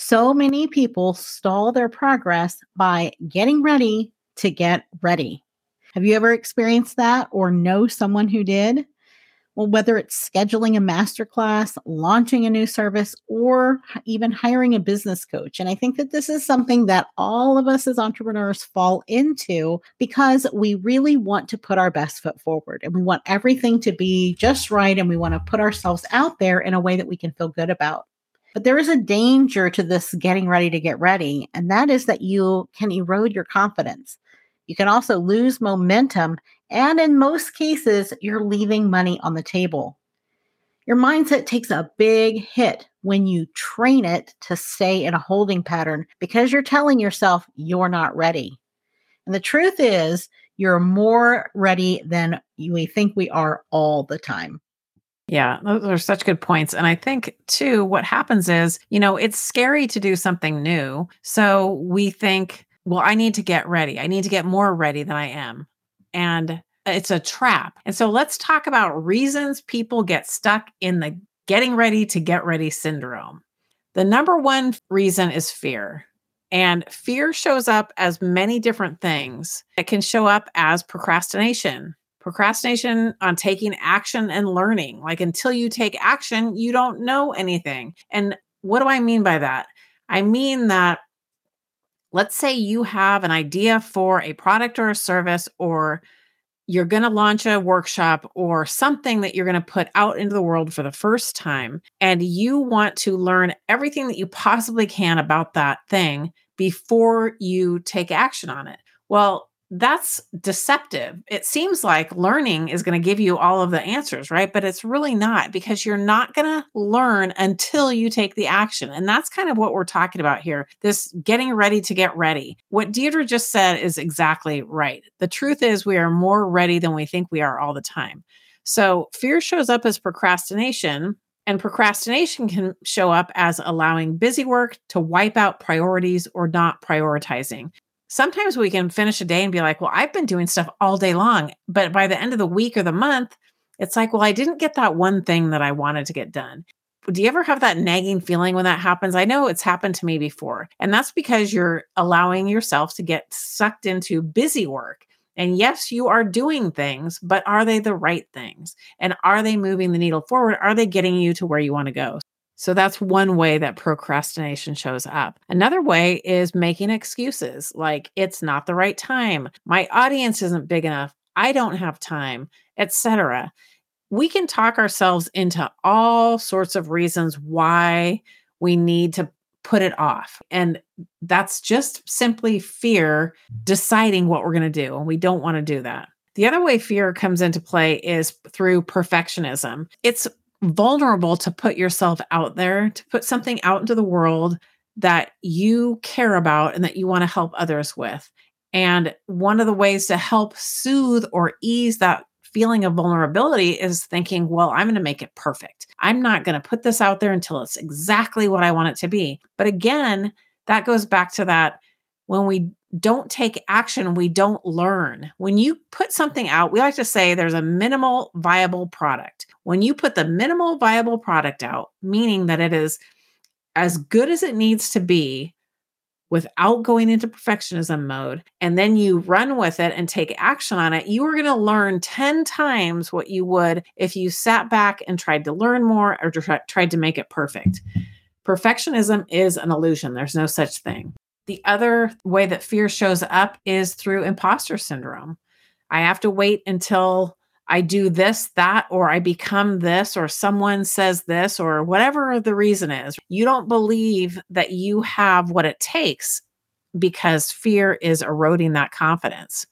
So many people stall their progress by getting ready to get ready. Have you ever experienced that or know someone who did? Well, whether it's scheduling a masterclass, launching a new service, or even hiring a business coach. And I think that this is something that all of us as entrepreneurs fall into because we really want to put our best foot forward and we want everything to be just right. And we want to put ourselves out there in a way that we can feel good about. But there is a danger to this getting ready to get ready, and that is that you can erode your confidence. You can also lose momentum, and in most cases, you're leaving money on the table. Your mindset takes a big hit when you train it to stay in a holding pattern because you're telling yourself you're not ready. And the truth is, you're more ready than we think we are all the time. Yeah, those are such good points. And I think too, what happens is, you know, it's scary to do something new. So we think, well, I need to get ready. I need to get more ready than I am. And it's a trap. And so let's talk about reasons people get stuck in the getting ready to get ready syndrome. The number one reason is fear. And fear shows up as many different things. It can show up as procrastination. Procrastination on taking action and learning. Like until you take action, you don't know anything. And what do I mean by that? I mean that let's say you have an idea for a product or a service, or you're going to launch a workshop or something that you're going to put out into the world for the first time. And you want to learn everything that you possibly can about that thing before you take action on it. Well, that's deceptive. It seems like learning is going to give you all of the answers, right? But it's really not, because you're not going to learn until you take the action. And that's kind of what we're talking about here, this getting ready to get ready. What Deirdre just said is exactly right. The truth is we are more ready than we think we are all the time. So fear shows up as procrastination, and procrastination can show up as allowing busy work to wipe out priorities or not prioritizing. Sometimes we can finish a day and be like, well, I've been doing stuff all day long, but by the end of the week or the month, it's like, well, I didn't get that one thing that I wanted to get done. Do you ever have that nagging feeling when that happens? I know it's happened to me before, and that's because you're allowing yourself to get sucked into busy work. And yes, you are doing things, but are they the right things? And are they moving the needle forward? Are they getting you to where you want to go? So that's one way that procrastination shows up. Another way is making excuses like it's not the right time, my audience isn't big enough, I don't have time, etc. We can talk ourselves into all sorts of reasons why we need to put it off. And that's just simply fear deciding what we're going to do. And we don't want to do that. The other way fear comes into play is through perfectionism. It's vulnerable to put yourself out there, to put something out into the world that you care about and that you want to help others with. And one of the ways to help soothe or ease that feeling of vulnerability is thinking, well, I'm going to make it perfect. I'm not going to put this out there until it's exactly what I want it to be. But again, that goes back to that when we don't take action, we don't learn. When you put something out, we like to say there's a minimal viable product. When you put the minimal viable product out, meaning that it is as good as it needs to be, without going into perfectionism mode, and then you run with it and take action on it, you are going to learn 10 times what you would if you sat back and tried to learn more or tried to make it perfect. Perfectionism is an illusion. There's no such thing. The other way that fear shows up is through imposter syndrome. I have to wait until I do this, that, or I become this, or someone says this, or whatever the reason is. You don't believe that you have what it takes because fear is eroding that confidence.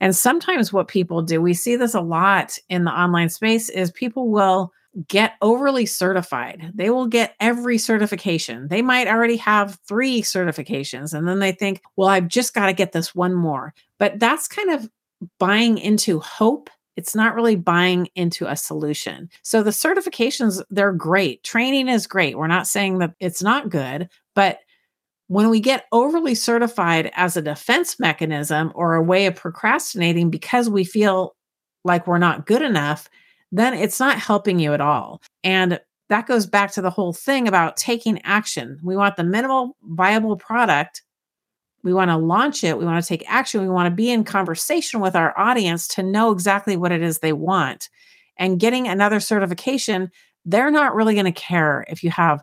And sometimes what people do, we see this a lot in the online space, is people will get overly certified. They will get every certification. They might already have 3 certifications, and then they think, well, I've just got to get this one more. But that's kind of buying into hope. It's not really buying into a solution. So the certifications, they're great. Training is great. We're not saying that it's not good, but when we get overly certified as a defense mechanism or a way of procrastinating because we feel like we're not good enough, then it's not helping you at all. And that goes back to the whole thing about taking action. We want the minimal viable product. We want to launch it. We want to take action. We want to be in conversation with our audience to know exactly what it is they want. And getting another certification, they're not really going to care if you have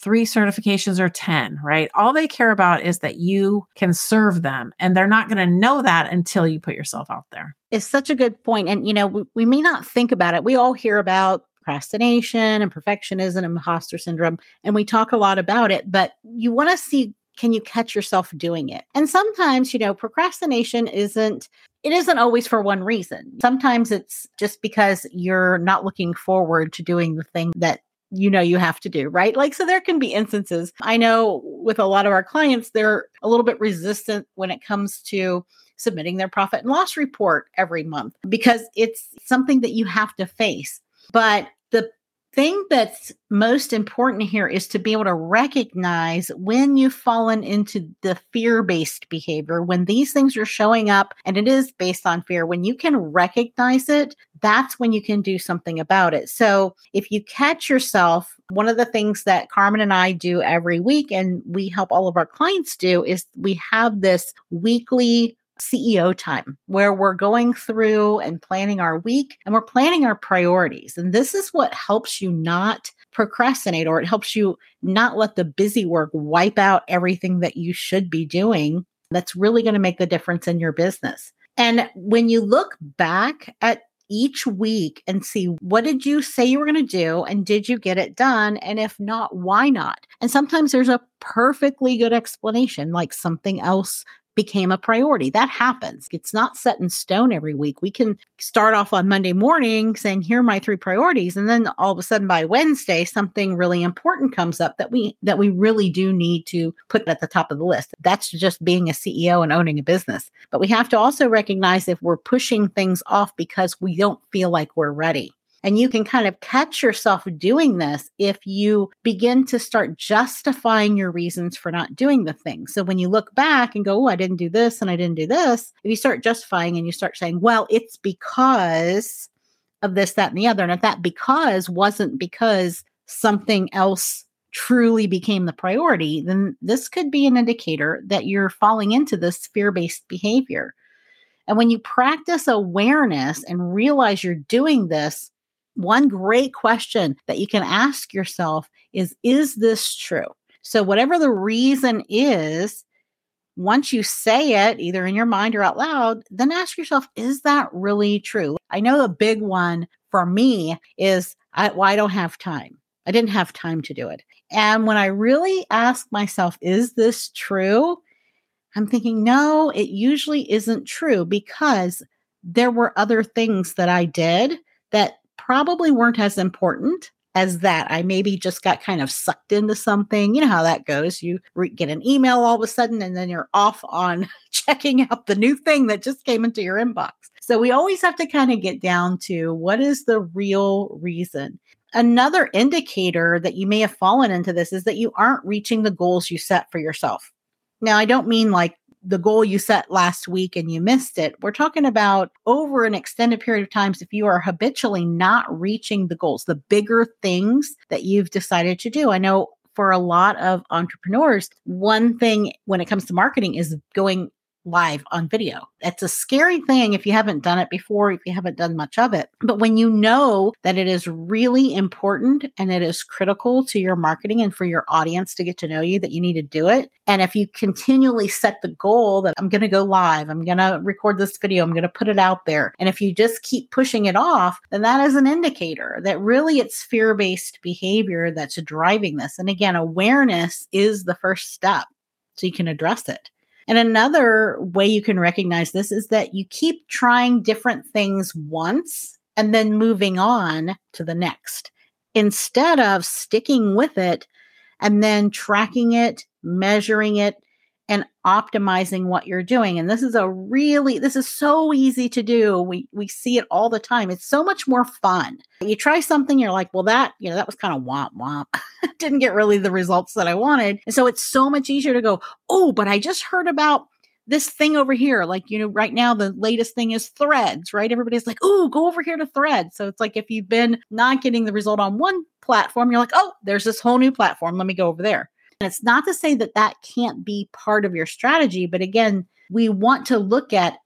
3 certifications or 10, right? All they care about is that you can serve them. And they're not going to know that until you put yourself out there. It's such a good point. And, you know, we may not think about it. We all hear about procrastination and perfectionism and imposter syndrome, and we talk a lot about it, but you want to see, can you catch yourself doing it? And sometimes, you know, procrastination isn't always for one reason. Sometimes it's just because you're not looking forward to doing the thing that you know you have to do, right? Like, so there can be instances. I know with a lot of our clients, they're a little bit resistant when it comes to submitting their profit and loss report every month because it's something that you have to face. But the thing that's most important here is to be able to recognize when you've fallen into the fear-based behavior, when these things are showing up and it is based on fear, when you can recognize it, that's when you can do something about it. So if you catch yourself, one of the things that Carmen and I do every week and we help all of our clients do is we have this weekly CEO time where we're going through and planning our week and we're planning our priorities. And this is what helps you not procrastinate, or it helps you not let the busy work wipe out everything that you should be doing that's really going to make the difference in your business. And when you look back at each week and see, what did you say you were going to do? And did you get it done? And if not, why not? And sometimes there's a perfectly good explanation, like something else became a priority. That happens. It's not set in stone every week. We can start off on Monday morning saying, here are my 3 priorities. And then all of a sudden by Wednesday, something really important comes up that we really do need to put at the top of the list. That's just being a CEO and owning a business. But we have to also recognize if we're pushing things off because we don't feel like we're ready. And you can kind of catch yourself doing this if you begin to start justifying your reasons for not doing the thing. So when you look back and go, oh, I didn't do this and I didn't do this. If you start justifying and you start saying, well, it's because of this, that, and the other. And if that because wasn't because something else truly became the priority, then this could be an indicator that you're falling into this fear-based behavior. And when you practice awareness and realize you're doing this, one great question that you can ask yourself is this true? So whatever the reason is, once you say it, either in your mind or out loud, then ask yourself, is that really true? I know a big one for me is, I don't have time. I didn't have time to do it. And when I really ask myself, is this true? I'm thinking, no, it usually isn't true because there were other things that I did that probably weren't as important as that. I maybe just got kind of sucked into something. You know how that goes. You get an email all of a sudden, and then you're off on checking out the new thing that just came into your inbox. So we always have to kind of get down to what is the real reason. Another indicator that you may have fallen into this is that you aren't reaching the goals you set for yourself. Now, I don't mean like the goal you set last week and you missed it. We're talking about over an extended period of times, if you are habitually not reaching the goals, the bigger things that you've decided to do. I know for a lot of entrepreneurs, one thing when it comes to marketing is going live on video. That's a scary thing if you haven't done it before, if you haven't done much of it. But when you know that it is really important and it is critical to your marketing and for your audience to get to know you, that you need to do it. And if you continually set the goal that I'm going to go live, I'm going to record this video, I'm going to put it out there. And if you just keep pushing it off, then that is an indicator that really it's fear-based behavior that's driving this. And again, awareness is the first step so you can address it. And another way you can recognize this is that you keep trying different things once and then moving on to the next instead of sticking with it and then tracking it, measuring it, and optimizing what you're doing. And this is so easy to do. We see it all the time. It's so much more fun. You try something, you're like, well, that was kind of womp. Didn't get really the results that I wanted. And so it's so much easier to go, oh, but I just heard about this thing over here. Like, right now the latest thing is Threads, right? Everybody's like, oh, go over here to Threads. So it's like, if you've been not getting the result on one platform, you're like, oh, there's this whole new platform. Let me go over there. And it's not to say that that can't be part of your strategy. But again, we want to look at,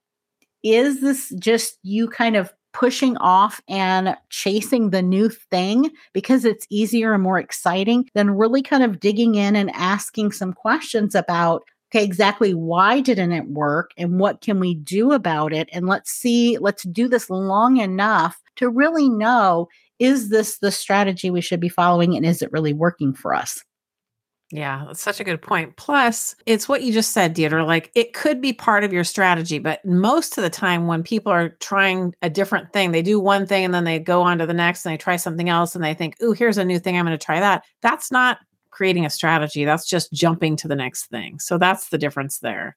is this just you kind of pushing off and chasing the new thing because it's easier and more exciting, than really kind of digging in and asking some questions about, okay, exactly why didn't it work and what can we do about it? And let's do this long enough to really know, is this the strategy we should be following and is it really working for us? Yeah, that's such a good point. Plus, it's what you just said, Deirdre, like it could be part of your strategy, but most of the time when people are trying a different thing, they do one thing and then they go on to the next and they try something else and they think, ooh, here's a new thing. I'm going to try that. That's not creating a strategy. That's just jumping to the next thing. So that's the difference there.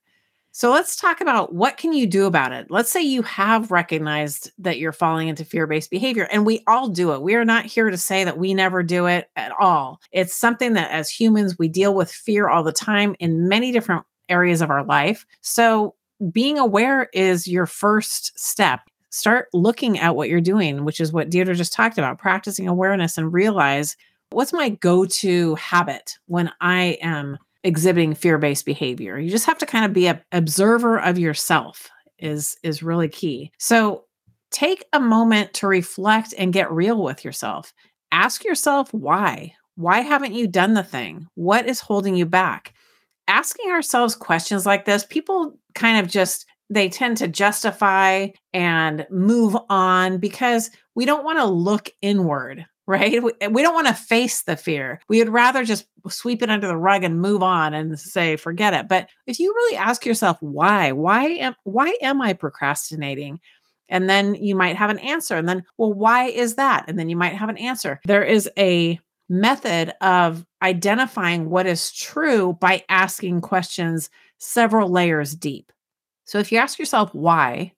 So let's talk about what can you do about it. Let's say you have recognized that you're falling into fear-based behavior, and we all do it. We are not here to say that we never do it at all. It's something that as humans, we deal with fear all the time in many different areas of our life. So being aware is your first step. Start looking at what you're doing, which is what Deirdre just talked about, practicing awareness, and realize, what's my go-to habit when I am exhibiting fear-based behavior? You just have to kind of be an observer of yourself is really key. So take a moment to reflect and get real with yourself. Ask yourself why. Why haven't you done the thing? What is holding you back? Asking ourselves questions like this, people kind of they tend to justify and move on because we don't want to look inward. Right? We don't want to face the fear. We would rather just sweep it under the rug and move on and say, forget it. But if you really ask yourself, why am I procrastinating? And then you might have an answer. And then, well, why is that? And then you might have an answer. There is a method of identifying what is true by asking questions several layers deep. So if you ask yourself why,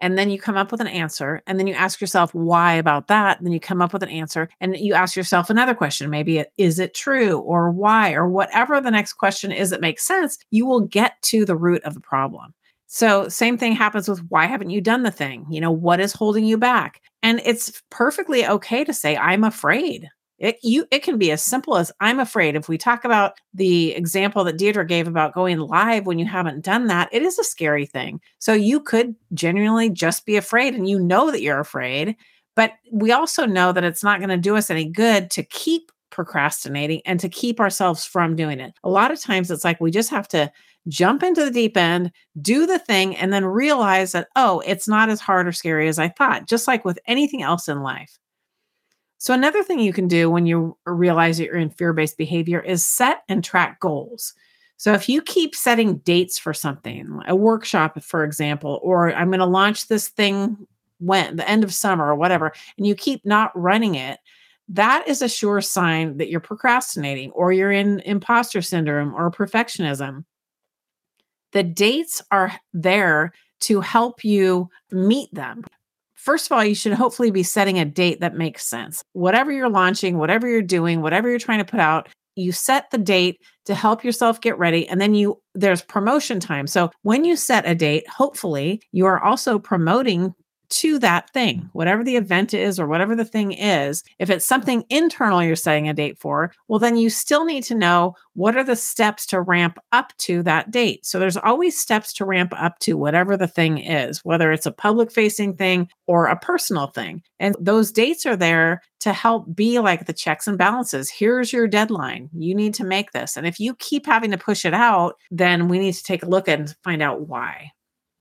and then you come up with an answer, and then you ask yourself why about that, and then you come up with an answer, and you ask yourself another question, maybe is it true or why or whatever the next question is that makes sense, you will get to the root of the problem. So same thing happens with why haven't you done the thing? What is holding you back? And it's perfectly okay to say, I'm afraid. It can be as simple as I'm afraid. If we talk about the example that Deirdre gave about going live when you haven't done that, it is a scary thing. So you could genuinely just be afraid, and you know that you're afraid, but we also know that it's not going to do us any good to keep procrastinating and to keep ourselves from doing it. A lot of times it's like we just have to jump into the deep end, do the thing, and then realize that, oh, it's not as hard or scary as I thought, just like with anything else in life. So another thing you can do when you realize that you're in fear-based behavior is set and track goals. So if you keep setting dates for something, a workshop, for example, or I'm going to launch this thing when the end of summer or whatever, and you keep not running it, that is a sure sign that you're procrastinating or you're in imposter syndrome or perfectionism. The dates are there to help you meet them. First of all, you should hopefully be setting a date that makes sense. Whatever you're launching, whatever you're doing, whatever you're trying to put out, you set the date to help yourself get ready. And then there's promotion time. So when you set a date, hopefully you are also promoting to that thing, whatever the event is or whatever the thing is. If it's something internal you're setting a date for, well, then you still need to know what are the steps to ramp up to that date. So there's always steps to ramp up to whatever the thing is, whether it's a public-facing thing or a personal thing. And those dates are there to help be like the checks and balances. Here's your deadline. You need to make this. And if you keep having to push it out, then we need to take a look and find out why.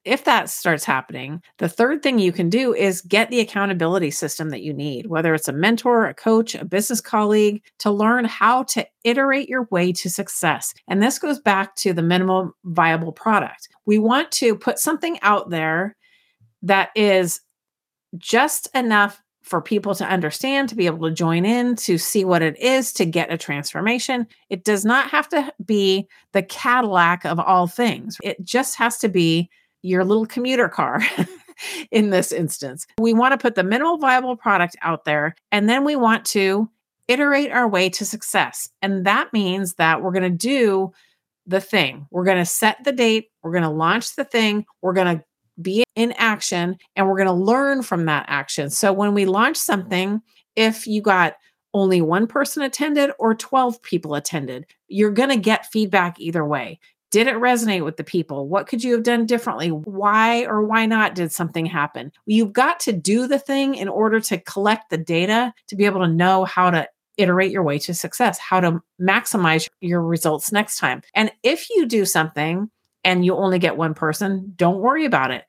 If that starts happening, the third thing you can do is get the accountability system that you need, whether it's a mentor, a coach, a business colleague, to learn how to iterate your way to success. And this goes back to the minimum viable product. We want to put something out there that is just enough for people to understand, to be able to join in, to see what it is, to get a transformation. It does not have to be the Cadillac of all things. It just has to be your little commuter car in this instance. We want to put the minimal viable product out there, and then we want to iterate our way to success. And that means that we're going to do the thing. We're going to set the date. We're going to launch the thing. We're going to be in action, and we're going to learn from that action. So when we launch something, if you got only one person attended or 12 people attended, you're going to get feedback either way. Did it resonate with the people? What could you have done differently? Why or why not did something happen? You've got to do the thing in order to collect the data to be able to know how to iterate your way to success, how to maximize your results next time. And if you do something and you only get one person, don't worry about it.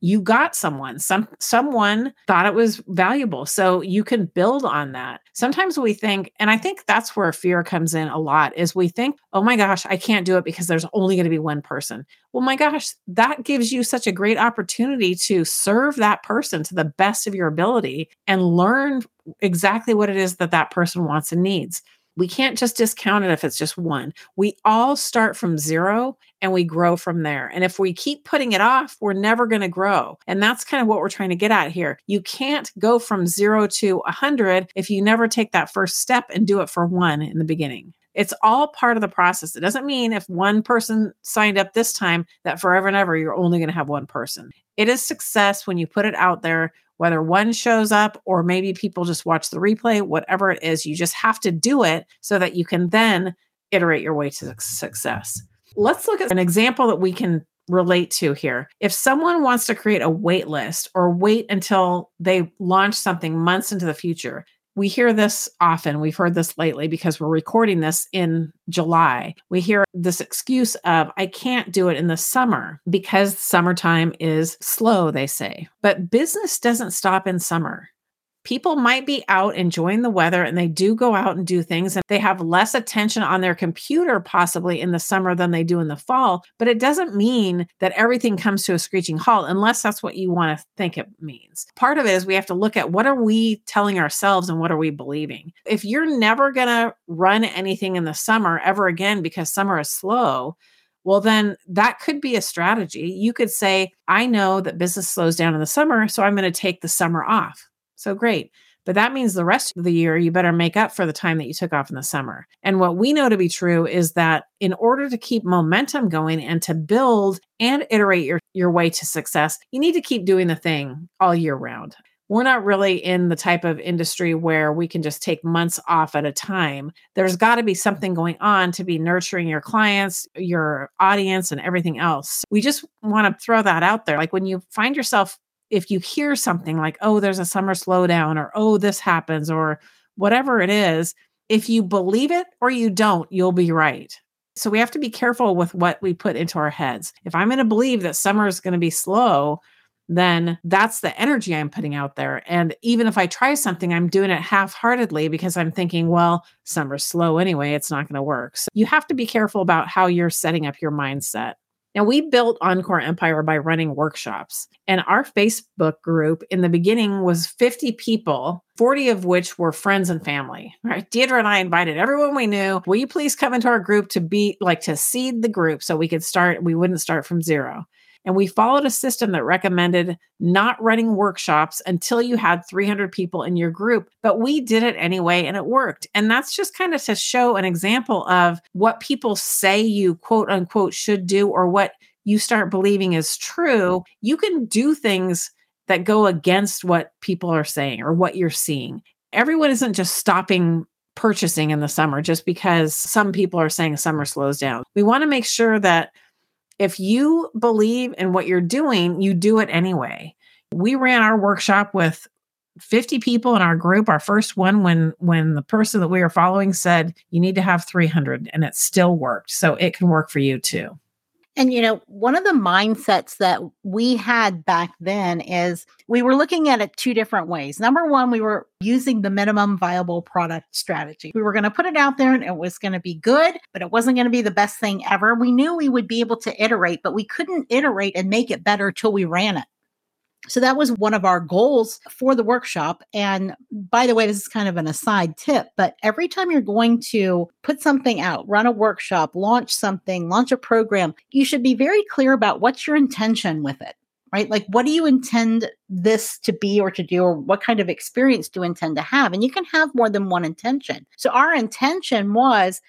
You got someone. Someone thought it was valuable. So you can build on that. Sometimes we think, and I think that's where fear comes in a lot, is we think, oh my gosh, I can't do it because there's only going to be one person. Well, my gosh, that gives you such a great opportunity to serve that person to the best of your ability and learn exactly what it is that that person wants and needs. We can't just discount it if it's just one. We all start from zero and we grow from there. And if we keep putting it off, we're never going to grow. And that's kind of what we're trying to get at here. You can't go from 0 to 100 if you never take that first step and do it for one in the beginning. It's all part of the process. It doesn't mean if one person signed up this time that forever and ever, you're only going to have one person. It is success when you put it out there, whether one shows up or maybe people just watch the replay, whatever it is, you just have to do it so that you can then iterate your way to success. Let's look at an example that we can relate to here. If someone wants to create a wait list or wait until they launch something months into the future, we hear this often. We've heard this lately because we're recording this in July. We hear this excuse of, I can't do it in the summer because summertime is slow, they say. But business doesn't stop in summer. People might be out enjoying the weather and they do go out and do things, and they have less attention on their computer possibly in the summer than they do in the fall. But it doesn't mean that everything comes to a screeching halt unless that's what you want to think it means. Part of it is we have to look at what are we telling ourselves and what are we believing? If you're never going to run anything in the summer ever again because summer is slow, well, then that could be a strategy. You could say, I know that business slows down in the summer, so I'm going to take the summer off. So great. But that means the rest of the year, you better make up for the time that you took off in the summer. And what we know to be true is that in order to keep momentum going and to build and iterate your way to success, you need to keep doing the thing all year round. We're not really in the type of industry where we can just take months off at a time. There's got to be something going on to be nurturing your clients, your audience, and everything else. We just want to throw that out there. Like when you find yourself, if you hear something like, oh, there's a summer slowdown, or, oh, this happens, or whatever it is, if you believe it or you don't, you'll be right. So we have to be careful with what we put into our heads. If I'm going to believe that summer is going to be slow, then that's the energy I'm putting out there. And even if I try something, I'm doing it half-heartedly because I'm thinking, well, summer's slow anyway, it's not going to work. So you have to be careful about how you're setting up your mindset. Now, we built Encore Empire by running workshops, and our Facebook group in the beginning was 50 people, 40 of which were friends and family. All right, Deirdre and I invited everyone we knew. Will you please come into our group to be like to seed the group so we could start? We wouldn't start from zero. And we followed a system that recommended not running workshops until you had 300 people in your group. But we did it anyway, and it worked. And that's just kind of to show an example of what people say you quote unquote should do, or what you start believing is true. You can do things that go against what people are saying or what you're seeing. Everyone isn't just stopping purchasing in the summer just because some people are saying summer slows down. We want to make sure that if you believe in what you're doing, you do it anyway. We ran our workshop with 50 people in our group. Our first one, when the person that we were following said, you need to have 300, and it still worked. So it can work for you too. And, you know, one of the mindsets that we had back then is we were looking at it two different ways. Number one, we were using the minimum viable product strategy. We were going to put it out there and it was going to be good, but it wasn't going to be the best thing ever. We knew we would be able to iterate, but we couldn't iterate and make it better till we ran it. So that was one of our goals for the workshop. And by the way, this is kind of an aside tip, but every time you're going to put something out, run a workshop, launch something, launch a program, you should be very clear about what's your intention with it, right? Like, what do you intend this to be or to do, or what kind of experience do you intend to have? And you can have more than one intention. So our intention was,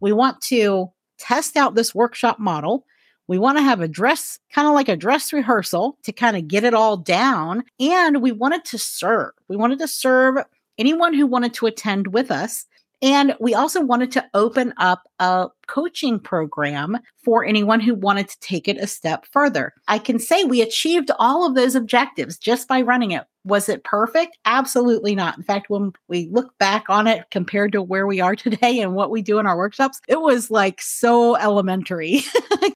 we want to test out this workshop model. We want to have a dress, kind of like a dress rehearsal to kind of get it all down. And we wanted to serve. We wanted to serve anyone who wanted to attend with us. And we also wanted to open up a coaching program for anyone who wanted to take it a step further. I can say we achieved all of those objectives just by running it. Was it perfect? Absolutely not. In fact, when we look back on it compared to where we are today and what we do in our workshops, it was like so elementary.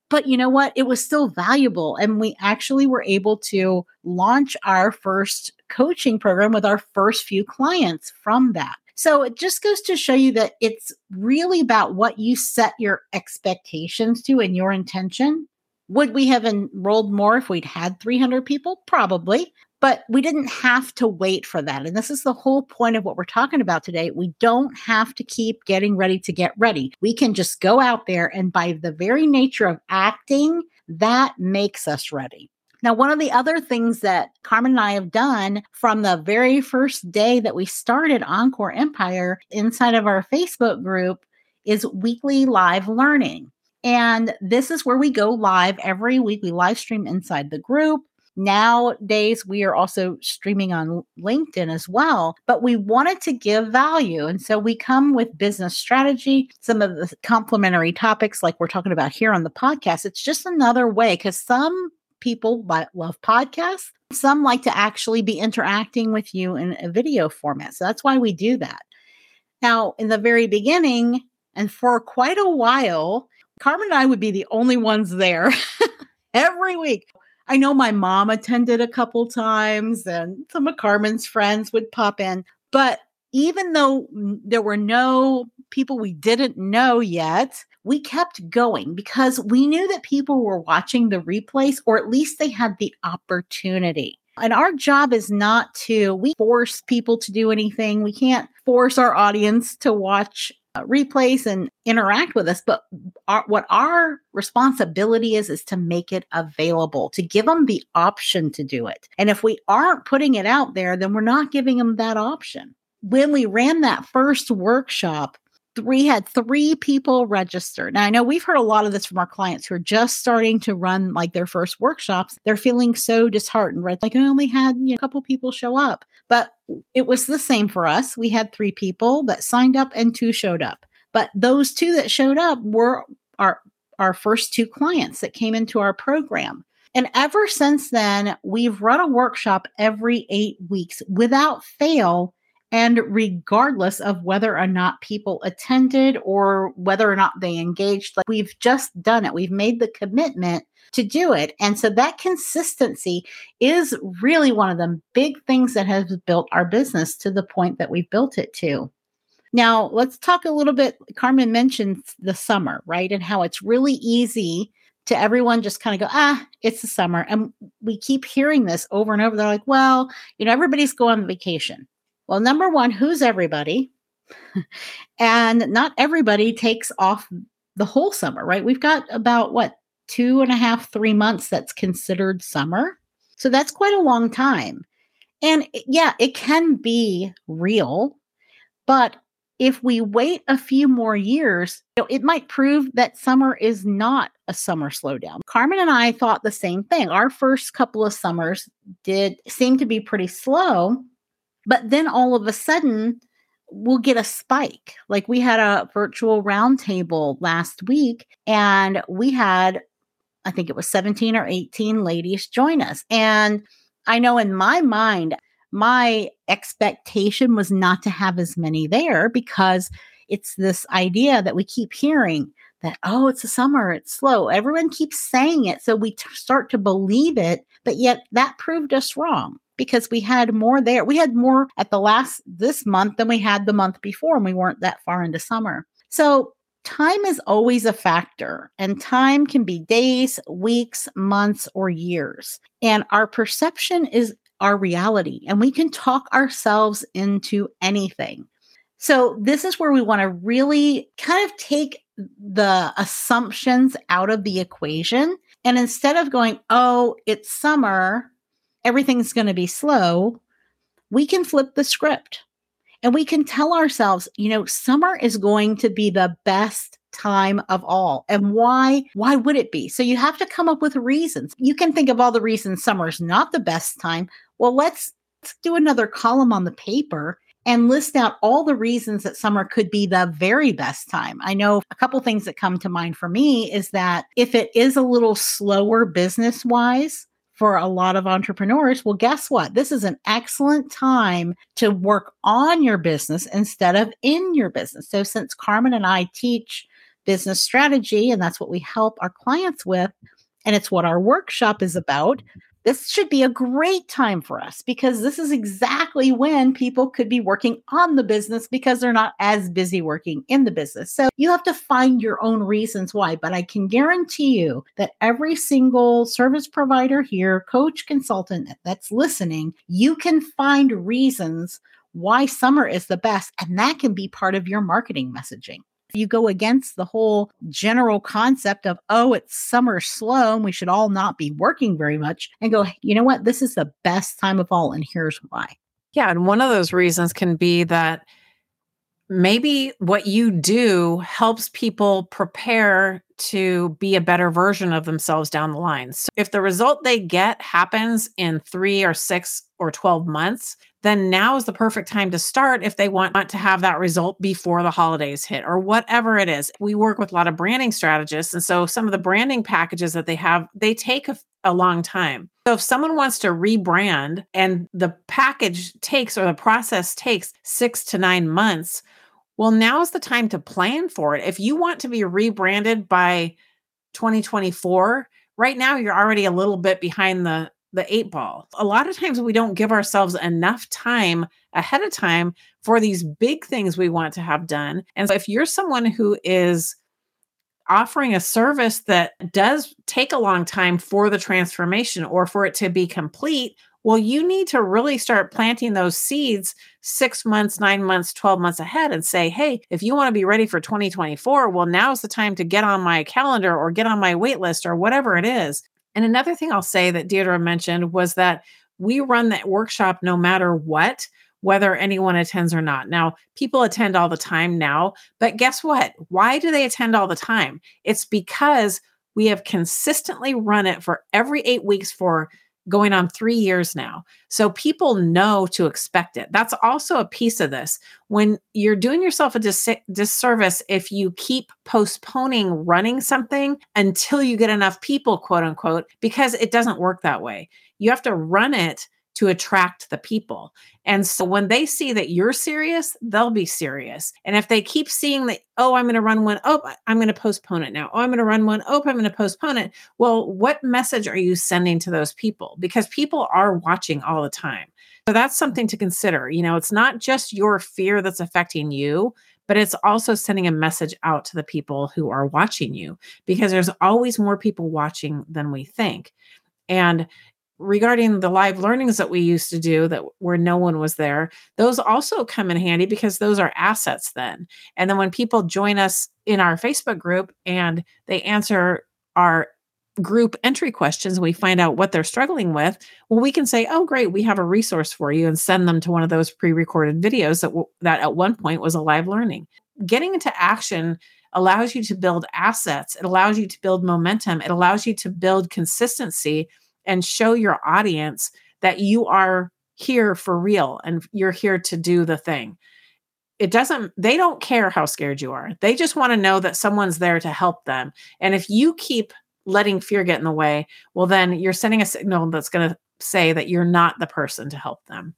But you know what? It was still valuable. And we actually were able to launch our first coaching program with our first few clients from that. So it just goes to show you that it's really about what you set your expectations to and your intention. Would we have enrolled more if we'd had 300 people? Probably. But we didn't have to wait for that. And this is the whole point of what we're talking about today. We don't have to keep getting ready to get ready. We can just go out there, and by the very nature of acting, that makes us ready. Now, one of the other things that Carmen and I have done from the very first day that we started Encore Empire inside of our Facebook group is weekly live learning. And this is where we go live every week. We live stream inside the group. Nowadays, we are also streaming on LinkedIn as well, but we wanted to give value. And so we come with business strategy, some of the complementary topics like we're talking about here on the podcast. It's just another way, because some people love podcasts. Some like to actually be interacting with you in a video format. So that's why we do that. Now, in the very beginning, and for quite a while, Carmen and I would be the only ones there every week. I know my mom attended a couple times, and some of Carmen's friends would pop in. But even though there were no people we didn't know yet, we kept going because we knew that people were watching the replays, or at least they had the opportunity. And our job is not to force people to do anything. We can't force our audience to watch replays and interact with us. But what our responsibility is to make it available, to give them the option to do it. And if we aren't putting it out there, then we're not giving them that option. When we ran that first workshop, we had 3 people register. Now, I know we've heard a lot of this from our clients who are just starting to run like their first workshops. They're feeling so disheartened, right? Like, I only had a couple people show up, but it was the same for us. We had 3 people that signed up and 2 showed up, but those 2 that showed up were our first 2 clients that came into our program. And ever since then, we've run a workshop every 8 weeks without fail. And regardless of whether or not people attended or whether or not they engaged, like, we've just done it. We've made the commitment to do it. And so that consistency is really one of the big things that has built our business to the point that we've built it to. Now, let's talk a little bit. Carmen mentioned the summer, right? And how it's really easy to everyone just kind of go, it's the summer. And we keep hearing this over and over. They're like, well, everybody's going on vacation. Well, number one, who's everybody? And not everybody takes off the whole summer, right? We've got about 2.5, 3 months that's considered summer. So that's quite a long time. And yeah, it can be real, but if we wait a few more years, it might prove that summer is not a summer slowdown. Carmen and I thought the same thing. Our first couple of summers did seem to be pretty slow, but then all of a sudden we'll get a spike. Like we had a virtual roundtable last week and we had, I think it was 17 or 18 ladies join us. And I know in my mind, my expectation was not to have as many there because it's this idea that we keep hearing that, oh, it's the summer, it's slow. Everyone keeps saying it. So we start to believe it, but yet that proved us wrong because we had more there. We had more at this month than we had the month before, and we weren't that far into summer. So time is always a factor, and time can be days, weeks, months, or years. And our perception is our reality, and we can talk ourselves into anything. So this is where we want to really kind of take the assumptions out of the equation. And instead of going, oh, it's summer, everything's going to be slow, we can flip the script. And we can tell ourselves, summer is going to be the best time of all. And why would it be? So you have to come up with reasons. You can think of all the reasons summer's not the best time. Well, let's do another column on the paper and list out all the reasons that summer could be the very best time. I know a couple things that come to mind for me is that if it is a little slower business-wise, for a lot of entrepreneurs, well, guess what? This is an excellent time to work on your business instead of in your business. So since Carmen and I teach business strategy, and that's what we help our clients with, and it's what our workshop is about, this should be a great time for us because this is exactly when people could be working on the business because they're not as busy working in the business. So you have to find your own reasons why, but I can guarantee you that every single service provider here, coach, consultant that's listening, you can find reasons why summer is the best, and that can be part of your marketing messaging. You go against the whole general concept of, oh, it's summer slow and we should all not be working very much, and go, you know what? This is the best time of all, and here's why. Yeah. And one of those reasons can be that maybe what you do helps people prepare to be a better version of themselves down the line. So if the result they get happens in 3 or 6 or 12 months, then now is the perfect time to start if they want to have that result before the holidays hit or whatever it is. We work with a lot of branding strategists. And so some of the branding packages that they have, they take a long time. So if someone wants to rebrand and the package takes or the process takes 6 to 9 months, well, now is the time to plan for it. If you want to be rebranded by 2024, right now you're already a little bit behind the eight ball. A lot of times we don't give ourselves enough time ahead of time for these big things we want to have done. And so if you're someone who is offering a service that does take a long time for the transformation or for it to be complete, well, you need to really start planting those seeds 6 months, 9 months, 12 months ahead and say, hey, if you want to be ready for 2024, well, now's the time to get on my calendar or get on my wait list or whatever it is. And another thing I'll say that Deirdre mentioned was that we run that workshop no matter what, whether anyone attends or not. Now, people attend all the time now, but guess what? Why do they attend all the time? It's because we have consistently run it for every 8 weeks for going on 3 years now. So people know to expect it. That's also a piece of this. When you're doing yourself a disservice, if you keep postponing running something until you get enough people, quote unquote, because it doesn't work that way. You have to run it to attract the people. And so when they see that you're serious, they'll be serious. And if they keep seeing that, oh, I'm going to run one. Oh, I'm going to postpone it now. Oh, I'm going to run one. Oh, I'm going to postpone it. Well, what message are you sending to those people? Because people are watching all the time. So that's something to consider. It's not just your fear that's affecting you, but it's also sending a message out to the people who are watching you, because there's always more people watching than we think. And regarding the live learnings that we used to do that where no one was there, those also come in handy because those are assets then. And then when people join us in our Facebook group and they answer our group entry questions and we find out what they're struggling with, well, we can say, oh, great, we have a resource for you and send them to one of those pre-recorded videos that at one point was a live learning. Getting into action allows you to build assets. It allows you to build momentum. It allows you to build consistency and show your audience that you are here for real and you're here to do the thing. They don't care how scared you are. They just want to know that someone's there to help them. And if you keep letting fear get in the way, well, then you're sending a signal that's going to say that you're not the person to help them.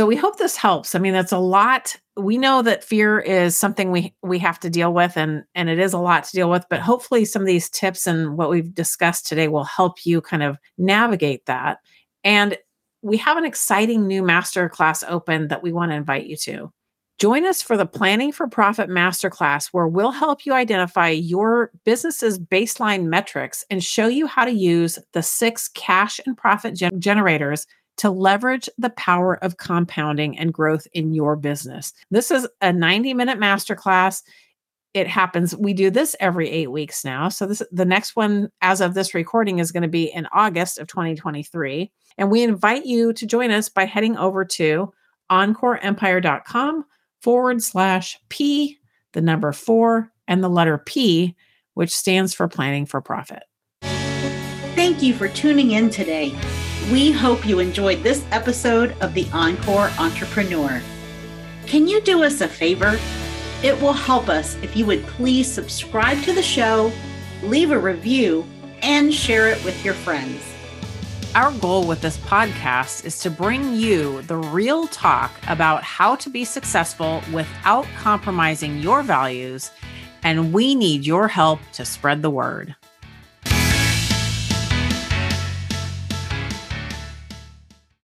So we hope this helps. I mean, that's a lot. We know that fear is something we have to deal with, and it is a lot to deal with, but hopefully some of these tips and what we've discussed today will help you kind of navigate that. And we have an exciting new masterclass open that we want to invite you to. Join us for the Planning for Profit Masterclass, where we'll help you identify your business's baseline metrics and show you how to use the 6 cash and profit generators to leverage the power of compounding and growth in your business. This is a 90-minute masterclass. It happens. We do this every 8 weeks now. So the next one, as of this recording, is going to be in August of 2023. And we invite you to join us by heading over to EncoreEmpire.com. /P, the number 4, and the letter P, which stands for Planning for Profit. Thank you for tuning in today. We hope you enjoyed this episode of the Encore Entrepreneur. Can you do us a favor? It will help us if you would please subscribe to the show, leave a review, and share it with your friends. Our goal with this podcast is to bring you the real talk about how to be successful without compromising your values, and we need your help to spread the word.